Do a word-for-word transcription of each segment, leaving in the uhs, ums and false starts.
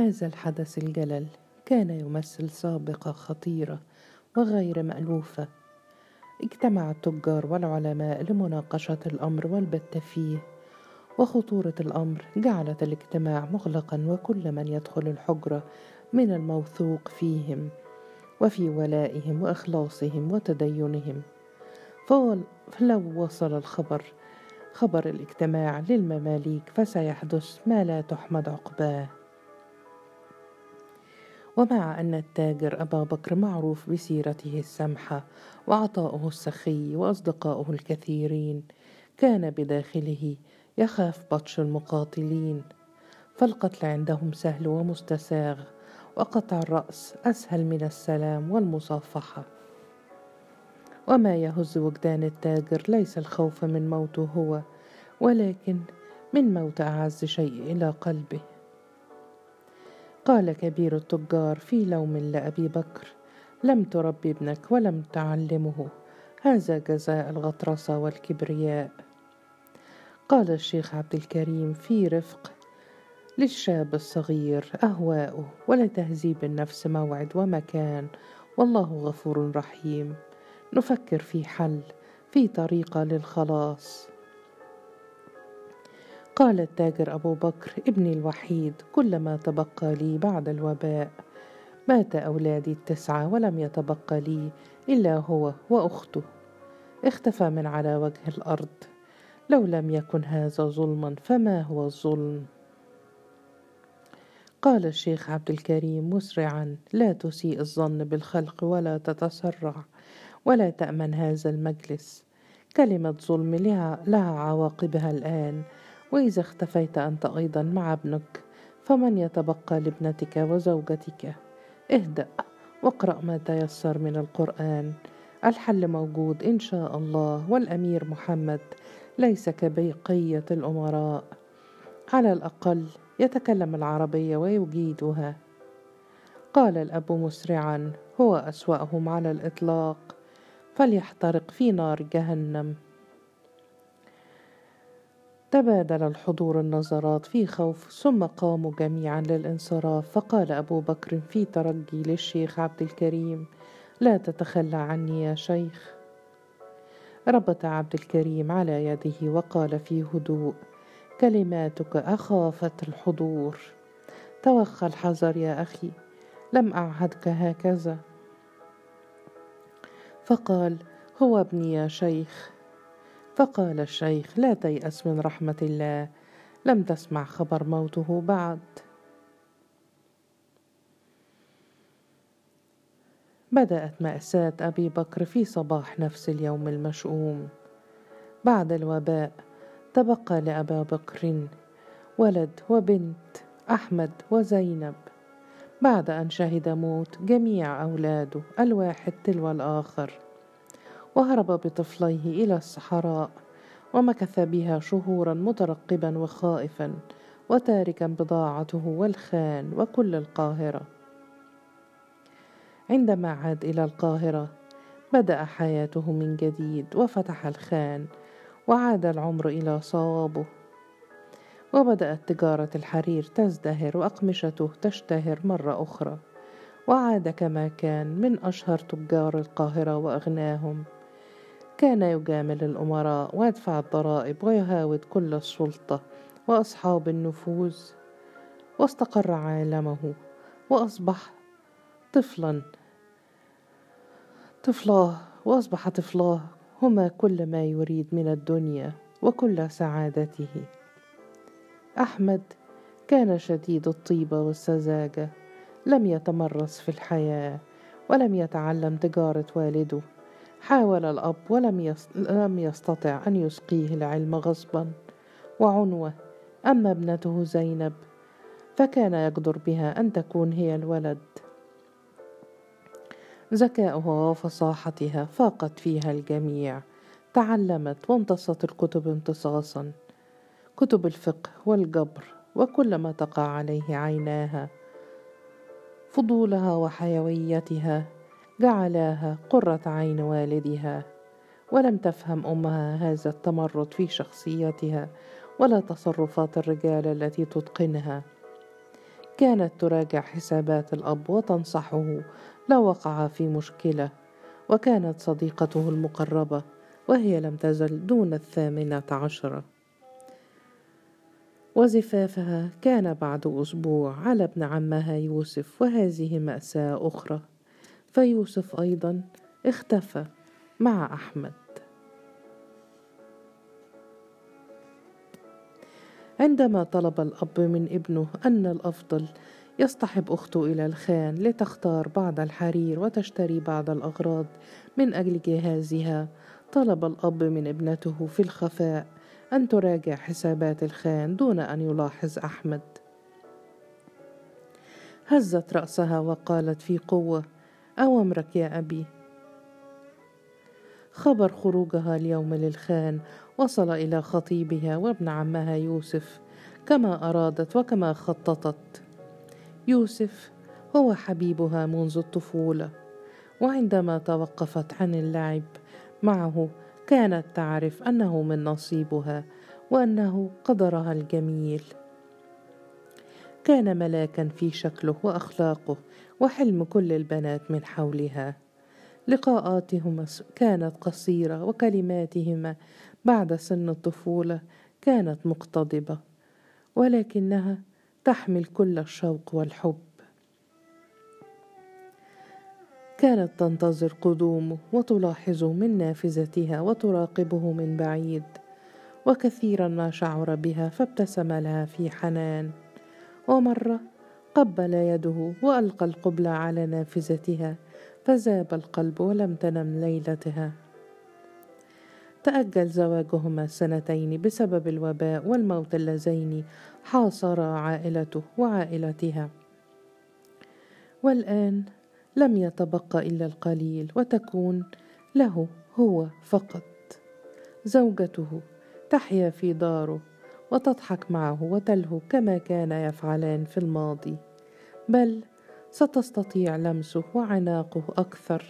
هذا الحدث الجلل كان يمثل سابقة خطيرة وغير مألوفة. اجتمع التجار والعلماء لمناقشة الأمر والبت فيه، وخطورة الأمر جعلت الاجتماع مغلقا، وكل من يدخل الحجرة من الموثوق فيهم وفي ولائهم وإخلاصهم وتدينهم. فلو وصل الخبر خبر الاجتماع للمماليك فسيحدث ما لا تحمد عقباه. ومع أن التاجر أبا بكر معروف بسيرته السمحة وعطائه السخي وأصدقائه الكثيرين، كان بداخله يخاف بطش المقاتلين، فالقتل عندهم سهل ومستساغ، وقطع الرأس أسهل من السلام والمصافحة. وما يهز وجدان التاجر ليس الخوف من موته هو، ولكن من موت أعز شيء إلى قلبه. قال كبير التجار في لوم لأبي بكر: لم تربي ابنك ولم تعلمه، هذا جزاء الغطرسة والكبرياء. قال الشيخ عبد الكريم في رفق: للشاب الصغير أهواؤه، ولتهذيب النفس موعد ومكان، والله غفور رحيم. نفكر في حل، في طريقة للخلاص. قال التاجر أبو بكر: ابني الوحيد، كل ما تبقى لي بعد الوباء. مات أولادي التسعة ولم يتبقى لي إلا هو وأخته، اختفى من على وجه الأرض. لو لم يكن هذا ظلما فما هو الظلم؟ قال الشيخ عبد الكريم مسرعا: لا تسيء الظن بالخلق، ولا تتسرع، ولا تأمن هذا المجلس. كلمة ظلم لها عواقبها الآن، وإذا اختفيت أنت أيضا مع ابنك فمن يتبقى لابنتك وزوجتك؟ اهدأ واقرأ ما تيسر من القرآن، الحل موجود إن شاء الله. والأمير محمد ليس كبقية الأمراء، على الأقل يتكلم العربية ويجيدها. قال الأب مسرعا: هو أسوأهم على الإطلاق، فليحترق في نار جهنم. تبادل الحضور النظرات في خوف، ثم قاموا جميعا للانصراف. فقال أبو بكر في ترجي للشيخ عبد الكريم: لا تتخلى عني يا شيخ. ربط عبد الكريم على يده وقال في هدوء: كلماتك أخافت الحضور، توخى الحذر يا أخي، لم أعهدك هكذا. فقال: هو ابني يا شيخ. فقال الشيخ: لا تيأس من رحمة الله، لم تسمع خبر موته بعد. بدأت مأساة أبي بكر في صباح نفس اليوم المشؤوم بعد الوباء. تبقى لأبا بكر ولد وبنت، أحمد وزينب، بعد أن شهد موت جميع أولاده الواحد تلو الآخر، وهرب بطفليه إلى الصحراء، ومكث بها شهورا مترقبا وخائفا، وتاركا بضاعته والخان وكل القاهرة. عندما عاد إلى القاهرة بدأ حياته من جديد، وفتح الخان، وعاد العمر إلى صوابه، وبدأت تجارة الحرير تزدهر وأقمشته تشتهر مرة أخرى، وعاد كما كان من أشهر تجار القاهرة وأغناهم. كان يجامل الأمراء ويدفع الضرائب ويهاود كل السلطة وأصحاب النفوذ، واستقر عالمه، وأصبح طفلا طفلاه وأصبح طفلاه هما كل ما يريد من الدنيا وكل سعادته. أحمد كان شديد الطيبة والسذاجة، لم يتمرس في الحياة ولم يتعلم تجارة والده. حاول الأب ولم لم يستطع أن يسقيه العلم غصبا وعنوة. أما ابنته زينب فكان يقدر بها أن تكون هي الولد. ذكاؤها وفصاحتها فاقت فيها الجميع، تعلمت وامتصت الكتب امتصاصا، كتب الفقه والجبر وكل ما تقع عليه عيناها. فضولها وحيويتها جعلاها قرة عين والدها، ولم تفهم أمها هذا التمرد في شخصيتها ولا تصرفات الرجال التي تتقنها. كانت تراجع حسابات الأب وتنصحه لو وقع في مشكلة. وكانت صديقته المقربة وهي لم تزل دون الثامنة عشرة، وزفافها كان بعد أسبوع على ابن عمها يوسف، وهذه مأساة أخرى. فيوسف أيضا اختفى مع أحمد. عندما طلب الأب من ابنه أن الأفضل يصطحب أخته إلى الخان لتختار بعض الحرير وتشتري بعض الأغراض من أجل جهازها، طلب الأب من ابنته في الخفاء أن تراجع حسابات الخان دون أن يلاحظ أحمد. هزت رأسها وقالت في قوة: أوامرك يا أبي. خبر خروجها اليوم للخان وصل إلى خطيبها وابن عمها يوسف كما أرادت وكما خططت. يوسف هو حبيبها منذ الطفولة، وعندما توقفت عن اللعب معه كانت تعرف أنه من نصيبها وأنه قدرها الجميل. كان ملاكا في شكله وأخلاقه وحلم كل البنات من حولها. لقاءاتهما كانت قصيرة، وكلماتهما بعد سن الطفولة كانت مقتضبة، ولكنها تحمل كل الشوق والحب. كانت تنتظر قدومه وتلاحظه من نافذتها وتراقبه من بعيد، وكثيرا ما شعر بها فابتسم لها في حنان. ومرة قبل يده وألقى القبلة على نافذتها فذاب القلب ولم تنم ليلتها. تأجل زواجهما سنتين بسبب الوباء والموت اللذين حاصرا عائلته وعائلتها، والآن لم يتبقى إلا القليل وتكون له هو فقط. زوجته تحيا في داره وتضحك معه وتلهو كما كان يفعلان في الماضي، بل ستستطيع لمسه وعناقه أكثر.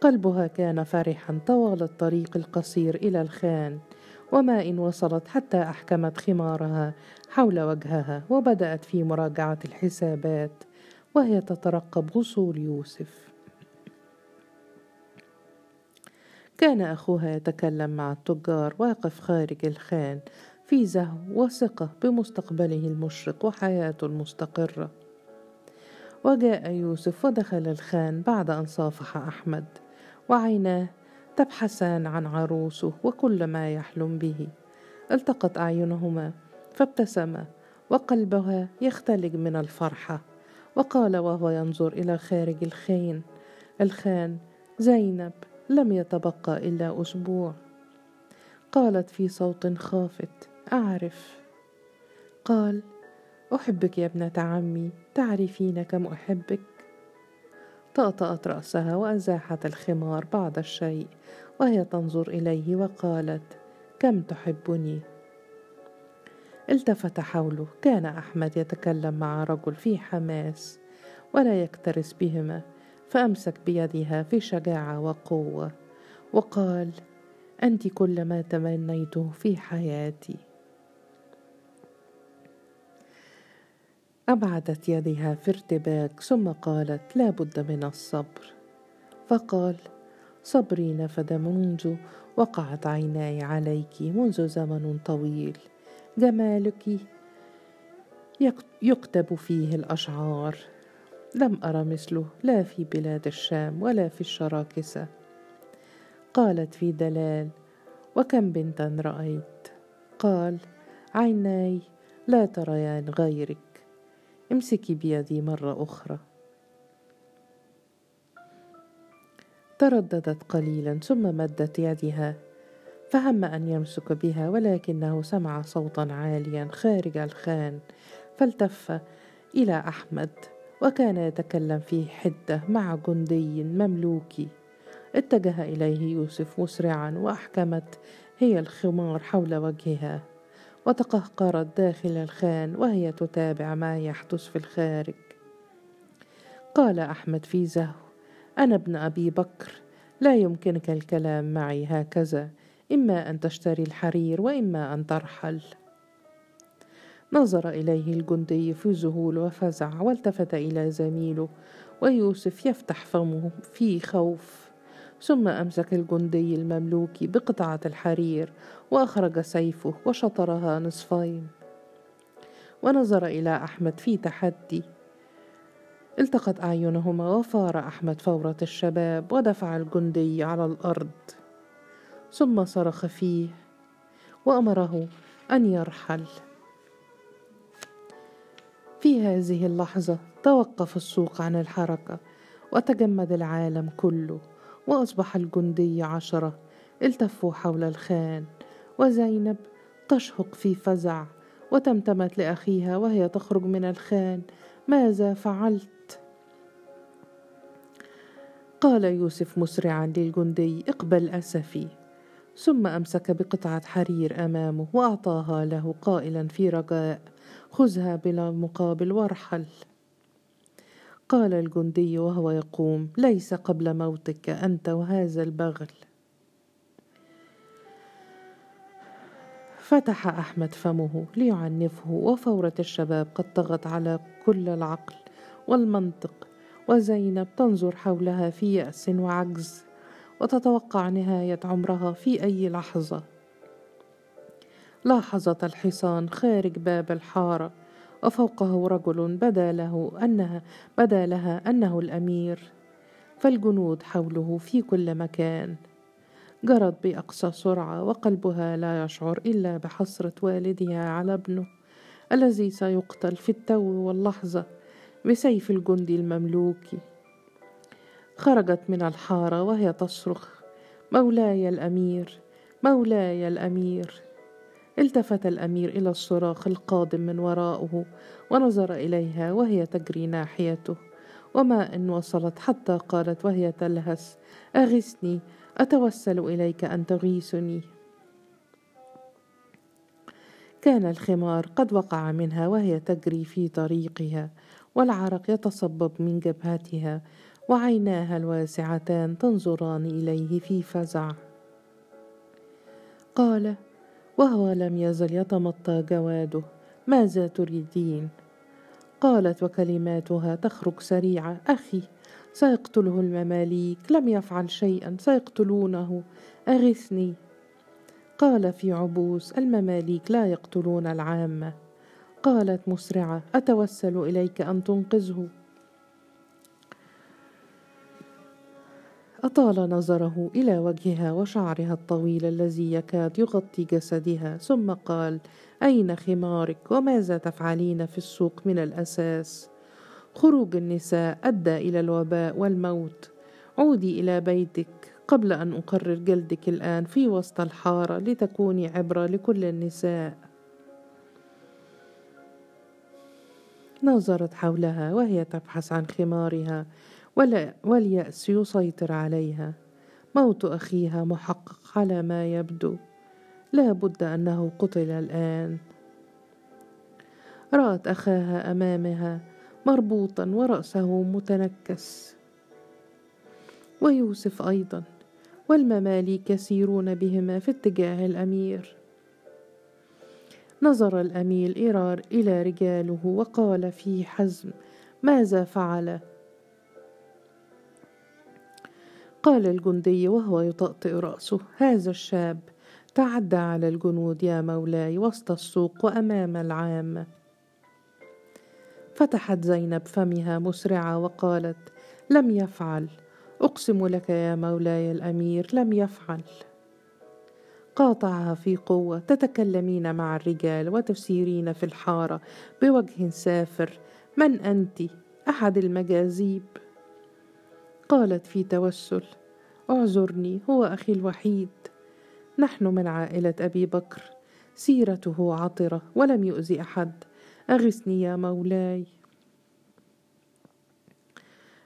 قلبها كان فرحا طوال الطريق القصير إلى الخان، وما إن وصلت حتى أحكمت خمارها حول وجهها وبدأت في مراجعة الحسابات وهي تترقب وصول يوسف. كان أخوها يتكلم مع التجار واقف خارج الخان في زهو وثقة بمستقبله المشرق وحياته المستقرة. وجاء يوسف ودخل الخان بعد أن صافح أحمد، وعيناه تبحثان عن عروسه وكل ما يحلم به. التقت أعينهما فابتسما وقلبها يختلج من الفرحة، وقال وهو ينظر إلى خارج الخان: الخان زينب، لم يتبقى إلا أسبوع. قالت في صوت خافت: أعرف. قال: أحبك يا ابنة عمي، تعرفين كم أحبك. طأطأت رأسها وأزاحت الخمار بعض الشيء وهي تنظر إليه وقالت: كم تحبني. التفت حوله، كان أحمد يتكلم مع رجل في حماس ولا يكترث بهما، فأمسك بيدها في شجاعة وقوة وقال: أنت كل ما تمنيته في حياتي. أبعدت يدها في ارتباك ثم قالت: لا بد من الصبر. فقال: صبري نفد منذ وقعت عيناي عليك منذ زمن طويل، جمالك يكتب فيه الأشعار، لم أرى مثله لا في بلاد الشام ولا في الشراكسة. قالت في دلال: وكم بنتا رأيت. قال: عيناي لا تريان غيرك، امسكي بيدي مرة أخرى. ترددت قليلا ثم مدت يدها، فهم أن يمسك بها ولكنه سمع صوتا عاليا خارج الخان فالتف إلى أحمد، وكان يتكلم في حدة مع جندي مملوكي. اتجه إليه يوسف مسرعا وأحكمت هي الخمار حول وجهها، وتقهقرت داخل الخان وهي تتابع ما يحدث في الخارج. قال أحمد في زهو: أنا ابن أبي بكر، لا يمكنك الكلام معي هكذا، إما أن تشتري الحرير وإما أن ترحل. نظر إليه الجندي في ذهول وفزع، والتفت إلى زميله، ويوسف يفتح فمه في خوف. ثم أمسك الجندي المملوكي بقطعة الحرير وأخرج سيفه وشطرها نصفين، ونظر إلى أحمد في تحدي. التقت أعينهما وفار أحمد فورة الشباب، ودفع الجندي على الأرض، ثم صرخ فيه وأمره أن يرحل. في هذه اللحظة توقف السوق عن الحركة، وتجمد العالم كله، وأصبح الجندي عشرة التفوا حول الخان، وزينب تشهق في فزع وتمتمت لأخيها وهي تخرج من الخان: ماذا فعلت؟ قال يوسف مسرعا للجندي: اقبل أسفي. ثم أمسك بقطعة حرير أمامه وأعطاها له قائلا في رجاء: خذها بلا مقابل وارحل. قال الجندي وهو يقوم: ليس قبل موتك أنت وهذا البغل. فتح أحمد فمه ليعنفه، وفورة الشباب قد طغت على كل العقل والمنطق، وزينب تنظر حولها في يأس وعجز، وتتوقع نهاية عمرها في أي لحظة. لاحظت الحصان خارج باب الحارة، وفوقه رجل بدا له أنها بدا لها أنه الأمير، فالجنود حوله في كل مكان. جرت بأقصى سرعة، وقلبها لا يشعر إلا بحسرة والدها على ابنه الذي سيقتل في التو واللحظة بسيف الجندي المملوكي. خرجت من الحارة وهي تصرخ: مولاي الأمير، مولاي الأمير. التفت الأمير إلى الصراخ القادم من وراءه، ونظر إليها وهي تجري ناحيته، وما إن وصلت حتى قالت وهي تلهث: أغثني، أتوسل إليك أن تغيثني. كان الخمار قد وقع منها وهي تجري في طريقها، والعرق يتصبب من جبهتها، وعيناها الواسعتان تنظران إليه في فزع. قال وهو لم يزل يتمطى جواده: ماذا تريدين؟ قالت وكلماتها تخرج سريعة: أخي، سيقتله المماليك، لم يفعل شيئا، سيقتلونه، أغثني. قال في عبوس: المماليك لا يقتلون العامة. قالت مسرعة: أتوسل إليك أن تنقذه. أطال نظره إلى وجهها وشعرها الطويل الذي يكاد يغطي جسدها، ثم قال: أين خمارك؟ وماذا تفعلين في السوق من الأساس؟ خروج النساء أدى إلى الوباء والموت، عودي إلى بيتك قبل أن أقرر جلدك الآن في وسط الحارة لتكوني عبرة لكل النساء. نظرت حولها وهي تبحث عن خمارها، واليأس يسيطر عليها. موت أخيها محقق على ما يبدو، لا بد أنه قتل الآن. رأت أخاها أمامها مربوطا ورأسه متنكس، ويوسف أيضا، والمماليك يسيرون بهما في اتجاه الأمير. نظر الأمير إرار إلى رجاله وقال في حزم: ماذا فعل؟ قال الجندي وهو يطأطئ رأسه: هذا الشاب تعدى على الجنود يا مولاي، وسط السوق وأمام العامة. فتحت زينب فمها مسرعة وقالت: لم يفعل، أقسم لك يا مولاي الأمير، لم يفعل. قاطعها في قوة: تتكلمين مع الرجال وتسيرين في الحارة بوجه سافر، من أنت؟ أحد المجاذيب؟ قالت في توسل: أعذرني، هو أخي الوحيد، نحن من عائلة أبي بكر، سيرته عطرة ولم يؤذي أحد، أغثني يا مولاي،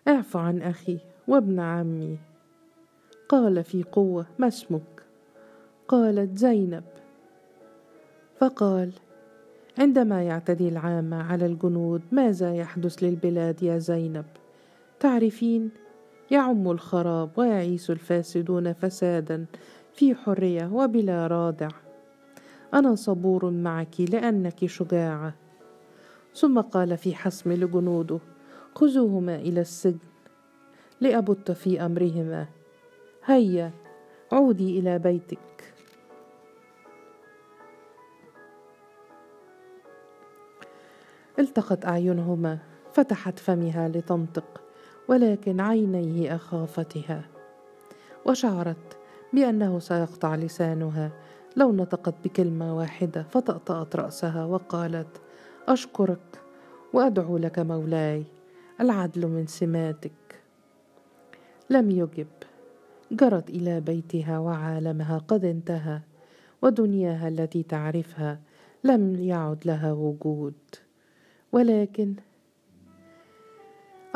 اعف عن أخي وابن عمي. قال في قوة: ما اسمك؟ قالت: زينب. فقال: عندما يعتدي العامة على الجنود ماذا يحدث للبلاد يا زينب؟ تعرفين، يعم الخراب ويعيش الفاسدون فسادا في حرية وبلا رادع. أنا صبور معك لأنك شجاعة. ثم قال في حسم لجنوده: خذوهما إلى السجن لأبت في أمرهما. هيا عودي إلى بيتك. التقت أعينهما، فتحت فمها لتنطق، ولكن عينيه أخافتها، وشعرت بأنه سيقطع لسانها لو نطقت بكلمة واحدة، فطأطأت رأسها وقالت: أشكرك وأدعو لك مولاي، العدل من سماتك. لم يجب. جرت إلى بيتها، وعالمها قد انتهى، ودنياها التي تعرفها لم يعد لها وجود. ولكن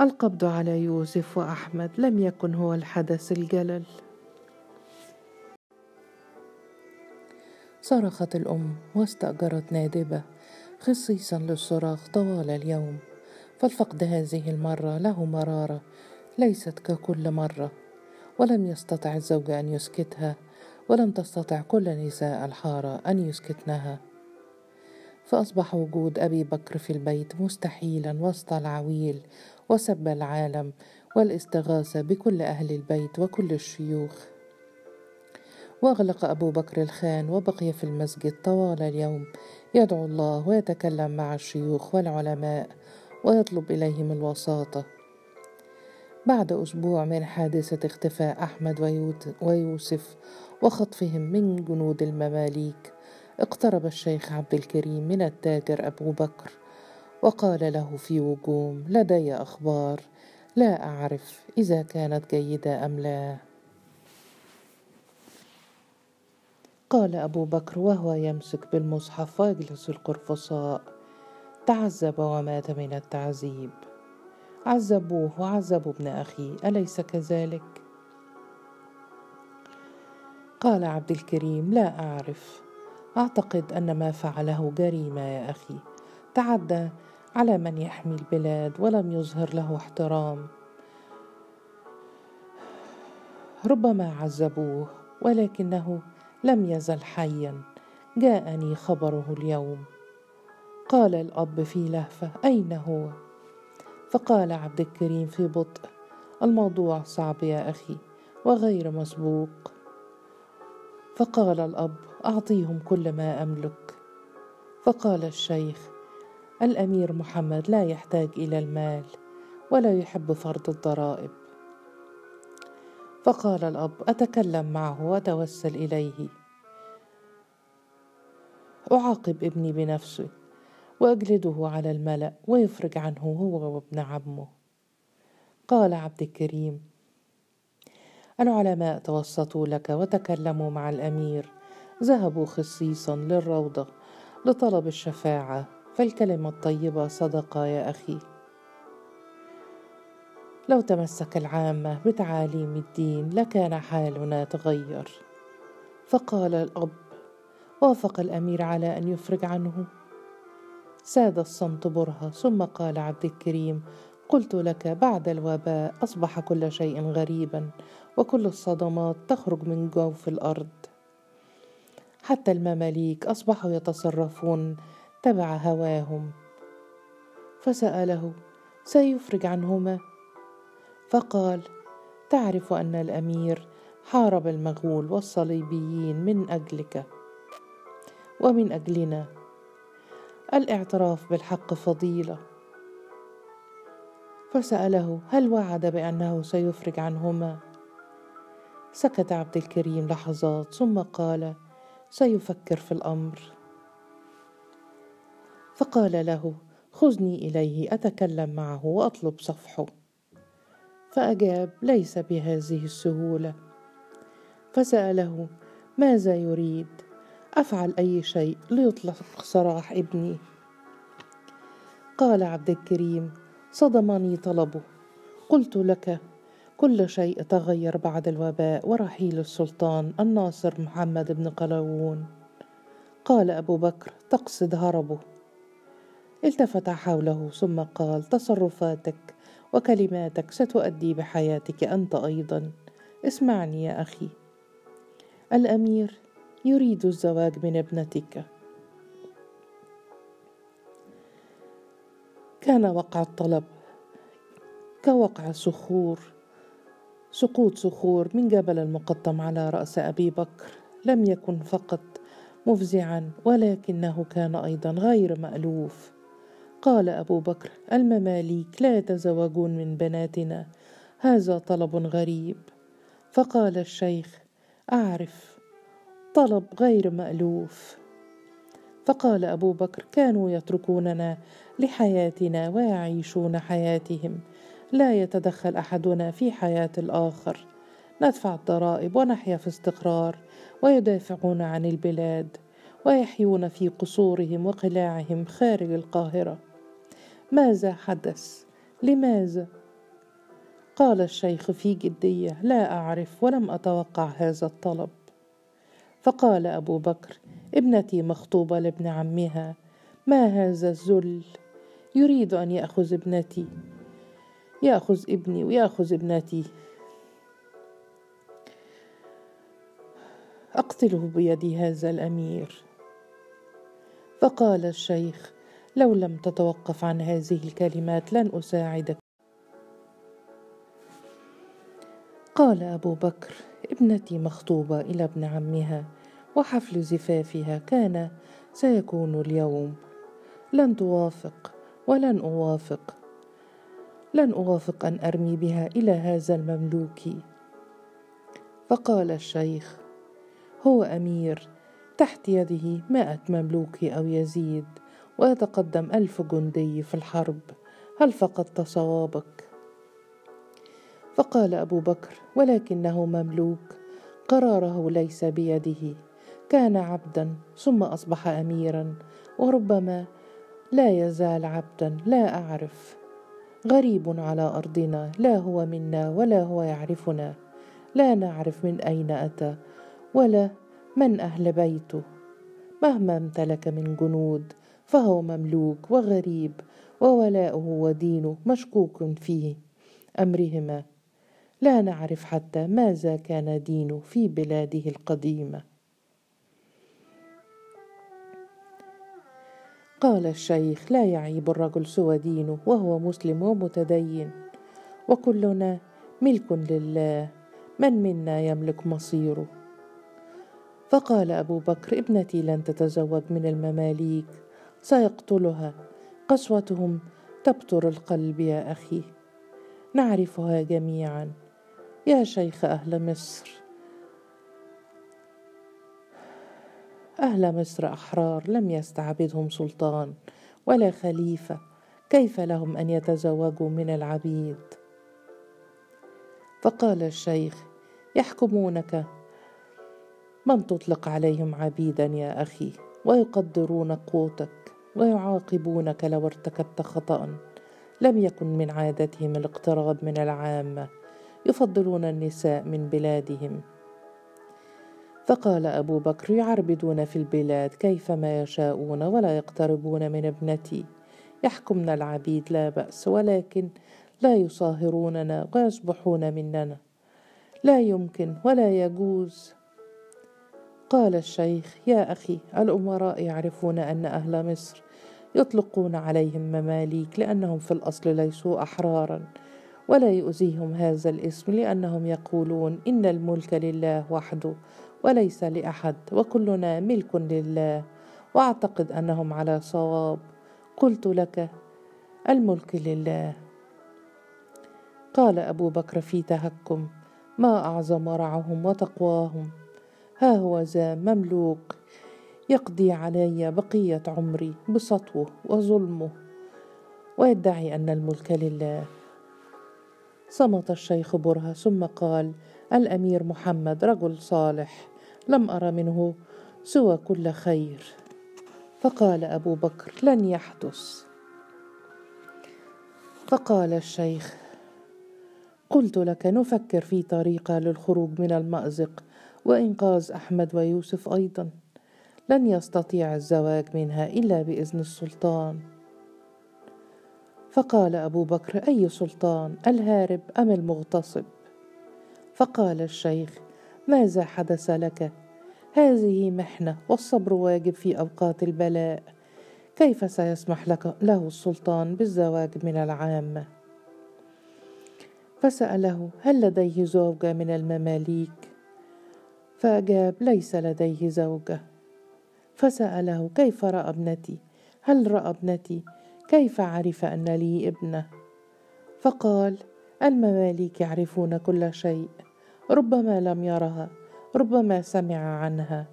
القبض على يوسف وأحمد لم يكن هو الحدث الجلل. صرخت الأم واستأجرت نادبة خصيصا للصراخ طوال اليوم، فالفقد هذه المرة له مرارة ليست ككل مرة، ولم يستطع الزوج أن يسكتها، ولم تستطع كل نساء الحارة أن يسكتنها، فأصبح وجود أبي بكر في البيت مستحيلا وسط العويل وسب العالم والاستغاثة بكل أهل البيت وكل الشيوخ. وأغلق أبو بكر الخان وبقي في المسجد طوال اليوم يدعو الله ويتكلم مع الشيوخ والعلماء ويطلب إليهم الوساطة. بعد أسبوع من حادثة اختفاء أحمد ويوسف وخطفهم من جنود المماليك، اقترب الشيخ عبد الكريم من التاجر أبو بكر وقال له في وجوم: لدي أخبار لا أعرف إذا كانت جيدة أم لا. قال أبو بكر وهو يمسك بالمصحف ويجلس القرفصاء: تعذب ومات من التعذيب، عذبوه وعذبوا ابن أخي، أليس كذلك؟ قال عبد الكريم: لا أعرف، أعتقد أن ما فعله جريمة يا أخي، تعدى على من يحمي البلاد ولم يظهر له احترام، ربما عذبوه ولكنه لم يزل حيا، جاءني خبره اليوم. قال الأب في لهفة: أين هو؟ فقال عبد الكريم في بطء: الموضوع صعب يا أخي وغير مسبوق. فقال الأب: أعطيهم كل ما أملك. فقال الشيخ: الأمير محمد لا يحتاج إلى المال ولا يحب فرض الضرائب. فقال الأب: أتكلم معه وأتوسل إليه، أعاقب ابني بنفسه وأجلده على الملأ ويفرج عنه هو وابن عمه. قال عبد الكريم: العلماء توسطوا لك وتكلموا مع الأمير، ذهبوا خصيصا للروضة لطلب الشفاعة، فالكلمة الطيبة صدقة يا أخي. لو تمسك العامة بتعاليم الدين لكان حالنا تغير. فقال الأب: وافق الأمير على أن يفرج عنه؟ ساد الصمت برهة، ثم قال عبد الكريم: قلت لك بعد الوباء أصبح كل شيء غريبا، وكل الصدمات تخرج من جوف الأرض، حتى المماليك أصبحوا يتصرفون تبع هواهم. فسأله: سيفرج عنهما؟ فقال: تعرف أن الأمير حارب المغول والصليبيين من أجلك ومن أجلنا، الاعتراف بالحق فضيلة. فسأله: هل وعد بأنه سيفرج عنهما؟ سكت عبد الكريم لحظات، ثم قال: سيفكر في الأمر. فقال له: خذني إليه أتكلم معه وأطلب صفحه. فأجاب: ليس بهذه السهولة. فسأله: ماذا يريد؟ أفعل أي شيء ليطلق سراح ابني. قال عبد الكريم: صدمني طلبه، قلت لك كل شيء تغير بعد الوباء ورحيل السلطان الناصر محمد بن قلاوون. قال أبو بكر: تقصد هربه. التفت حوله ثم قال: تصرفاتك وكلماتك ستؤدي بحياتك أنت أيضا، اسمعني يا أخي، الأمير يريد الزواج من ابنتك. كان وقع الطلب كوقع صخور سقوط صخور من جبل المقطم على رأس أبي بكر. لم يكن فقط مفزعا، ولكنه كان أيضا غير مألوف. قال أبو بكر: المماليك لا يتزوجون من بناتنا، هذا طلب غريب. فقال الشيخ: أعرف، طلب غير مألوف. فقال أبو بكر: كانوا يتركوننا لحياتنا ويعيشون حياتهم، لا يتدخل أحدنا في حياة الآخر، ندفع الضرائب ونحيا في استقرار، ويدافعون عن البلاد ويحيون في قصورهم وقلاعهم خارج القاهرة. ماذا حدث؟ لماذا؟ قال الشيخ في جدية: لا أعرف، ولم أتوقع هذا الطلب. فقال أبو بكر: ابنتي مخطوبة لابن عمها، ما هذا الذل؟ يريد أن يأخذ ابنتي، يأخذ ابني ويأخذ ابنتي، أقتله بيدي هذا الأمير. فقال الشيخ: لو لم تتوقف عن هذه الكلمات لن أساعدك. قال أبو بكر: ابنتي مخطوبة إلى ابن عمها، وحفل زفافها كان سيكون اليوم. لن توافق ولن أوافق، لن أوافق أن أرمي بها إلى هذا المملوك. فقال الشيخ: هو أمير، تحت يده مائة مملوك أو يزيد، ويتقدم ألف جندي في الحرب، هل فقدت صوابك؟ فقال أبو بكر: ولكنه مملوك، قراره ليس بيده، كان عبدا ثم أصبح أميرا، وربما لا يزال عبدا، لا أعرف، غريب على أرضنا، لا هو منا ولا هو يعرفنا، لا نعرف من أين أتى ولا من أهل بيته، مهما امتلك من جنود فهو مملوك وغريب، وولاؤه ودينه مشكوك فيه أمرهما، لا نعرف حتى ماذا كان دينه في بلاده القديمة. قال الشيخ: لا يعيب الرجل سوى دينه، وهو مسلم ومتدين، وكلنا ملك لله، من منا يملك مصيره. فقال أبو بكر: ابنتي لن تتزوج من المماليك، سيقتلها، قسوتهم تبتر القلب يا أخي، نعرفها جميعا. يا شيخ أهل مصر، أهل مصر أحرار، لم يستعبدهم سلطان ولا خليفة، كيف لهم أن يتزوجوا من العبيد؟ فقال الشيخ: يحكمونك من تطلق عليهم عبيدا يا أخي، ويقدرون قوتك، ويعاقبونك لو ارتكبت خطأ. لم يكن من عادتهم الاقتراب من العامة، يفضلون النساء من بلادهم. فقال أبو بكر: يعربدون في البلاد كيفما يشاءون، ولا يقتربون من ابنتي، يحكمنا العبيد لا بأس، ولكن لا يصاهروننا ويصبحون مننا، لا يمكن ولا يجوز. قال الشيخ: يا أخي، الأمراء يعرفون أن أهل مصر يطلقون عليهم مماليك، لأنهم في الأصل ليسوا أحرارا، ولا يؤذيهم هذا الاسم، لأنهم يقولون: إن الملك لله وحده وليس لأحد، وكلنا ملك لله، وأعتقد أنهم على صواب. قلت لك: الملك لله. قال أبو بكر في تهكم: ما أعظم ورعهم وتقواهم، ها هو ذا مملوك يقضي علي بقية عمري بسطوه وظلمه، ويدعي أن الملك لله. صمت الشيخ برهة ثم قال: الأمير محمد رجل صالح، لم أرى منه سوى كل خير. فقال أبو بكر: لن يحدث. فقال الشيخ: قلت لك نفكر في طريقة للخروج من المأزق وإنقاذ أحمد ويوسف أيضا، لن يستطيع الزواج منها إلا بإذن السلطان. فقال أبو بكر: أي سلطان، الهارب أم المغتصب؟ فقال الشيخ: ماذا حدث لك؟ هذه محنة والصبر واجب في أوقات البلاء، كيف سيسمح لك له السلطان بالزواج من العامة؟ فسأله هل لديه زوجة من المماليك؟ فأجاب ليس لديه زوجة. فسأله كيف رأى ابنتي؟ هل رأى ابنتي؟ كيف عرف أن لي ابنة؟ فقال المماليك يعرفون كل شيء، ربما لم يرها، ربما سمع عنها.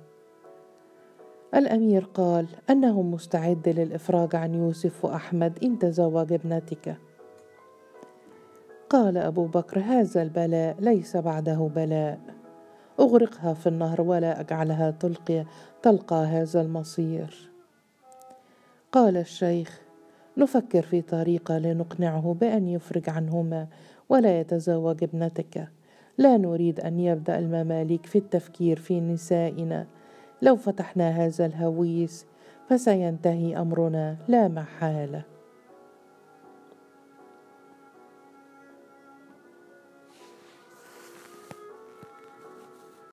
الأمير قال أنه مستعد للإفراج عن يوسف وأحمد إن تزوج ابنتك. قال أبو بكر هذا البلاء ليس بعده بلاء، أغرقها في النهر ولا أجعلها تلقي تلقى هذا المصير. قال الشيخ نفكر في طريقة لنقنعه بأن يفرج عنهما ولا يتزوج ابنتك، لا نريد أن يبدأ المماليك في التفكير في نسائنا، لو فتحنا هذا الهويس فسينتهي أمرنا لا محالة.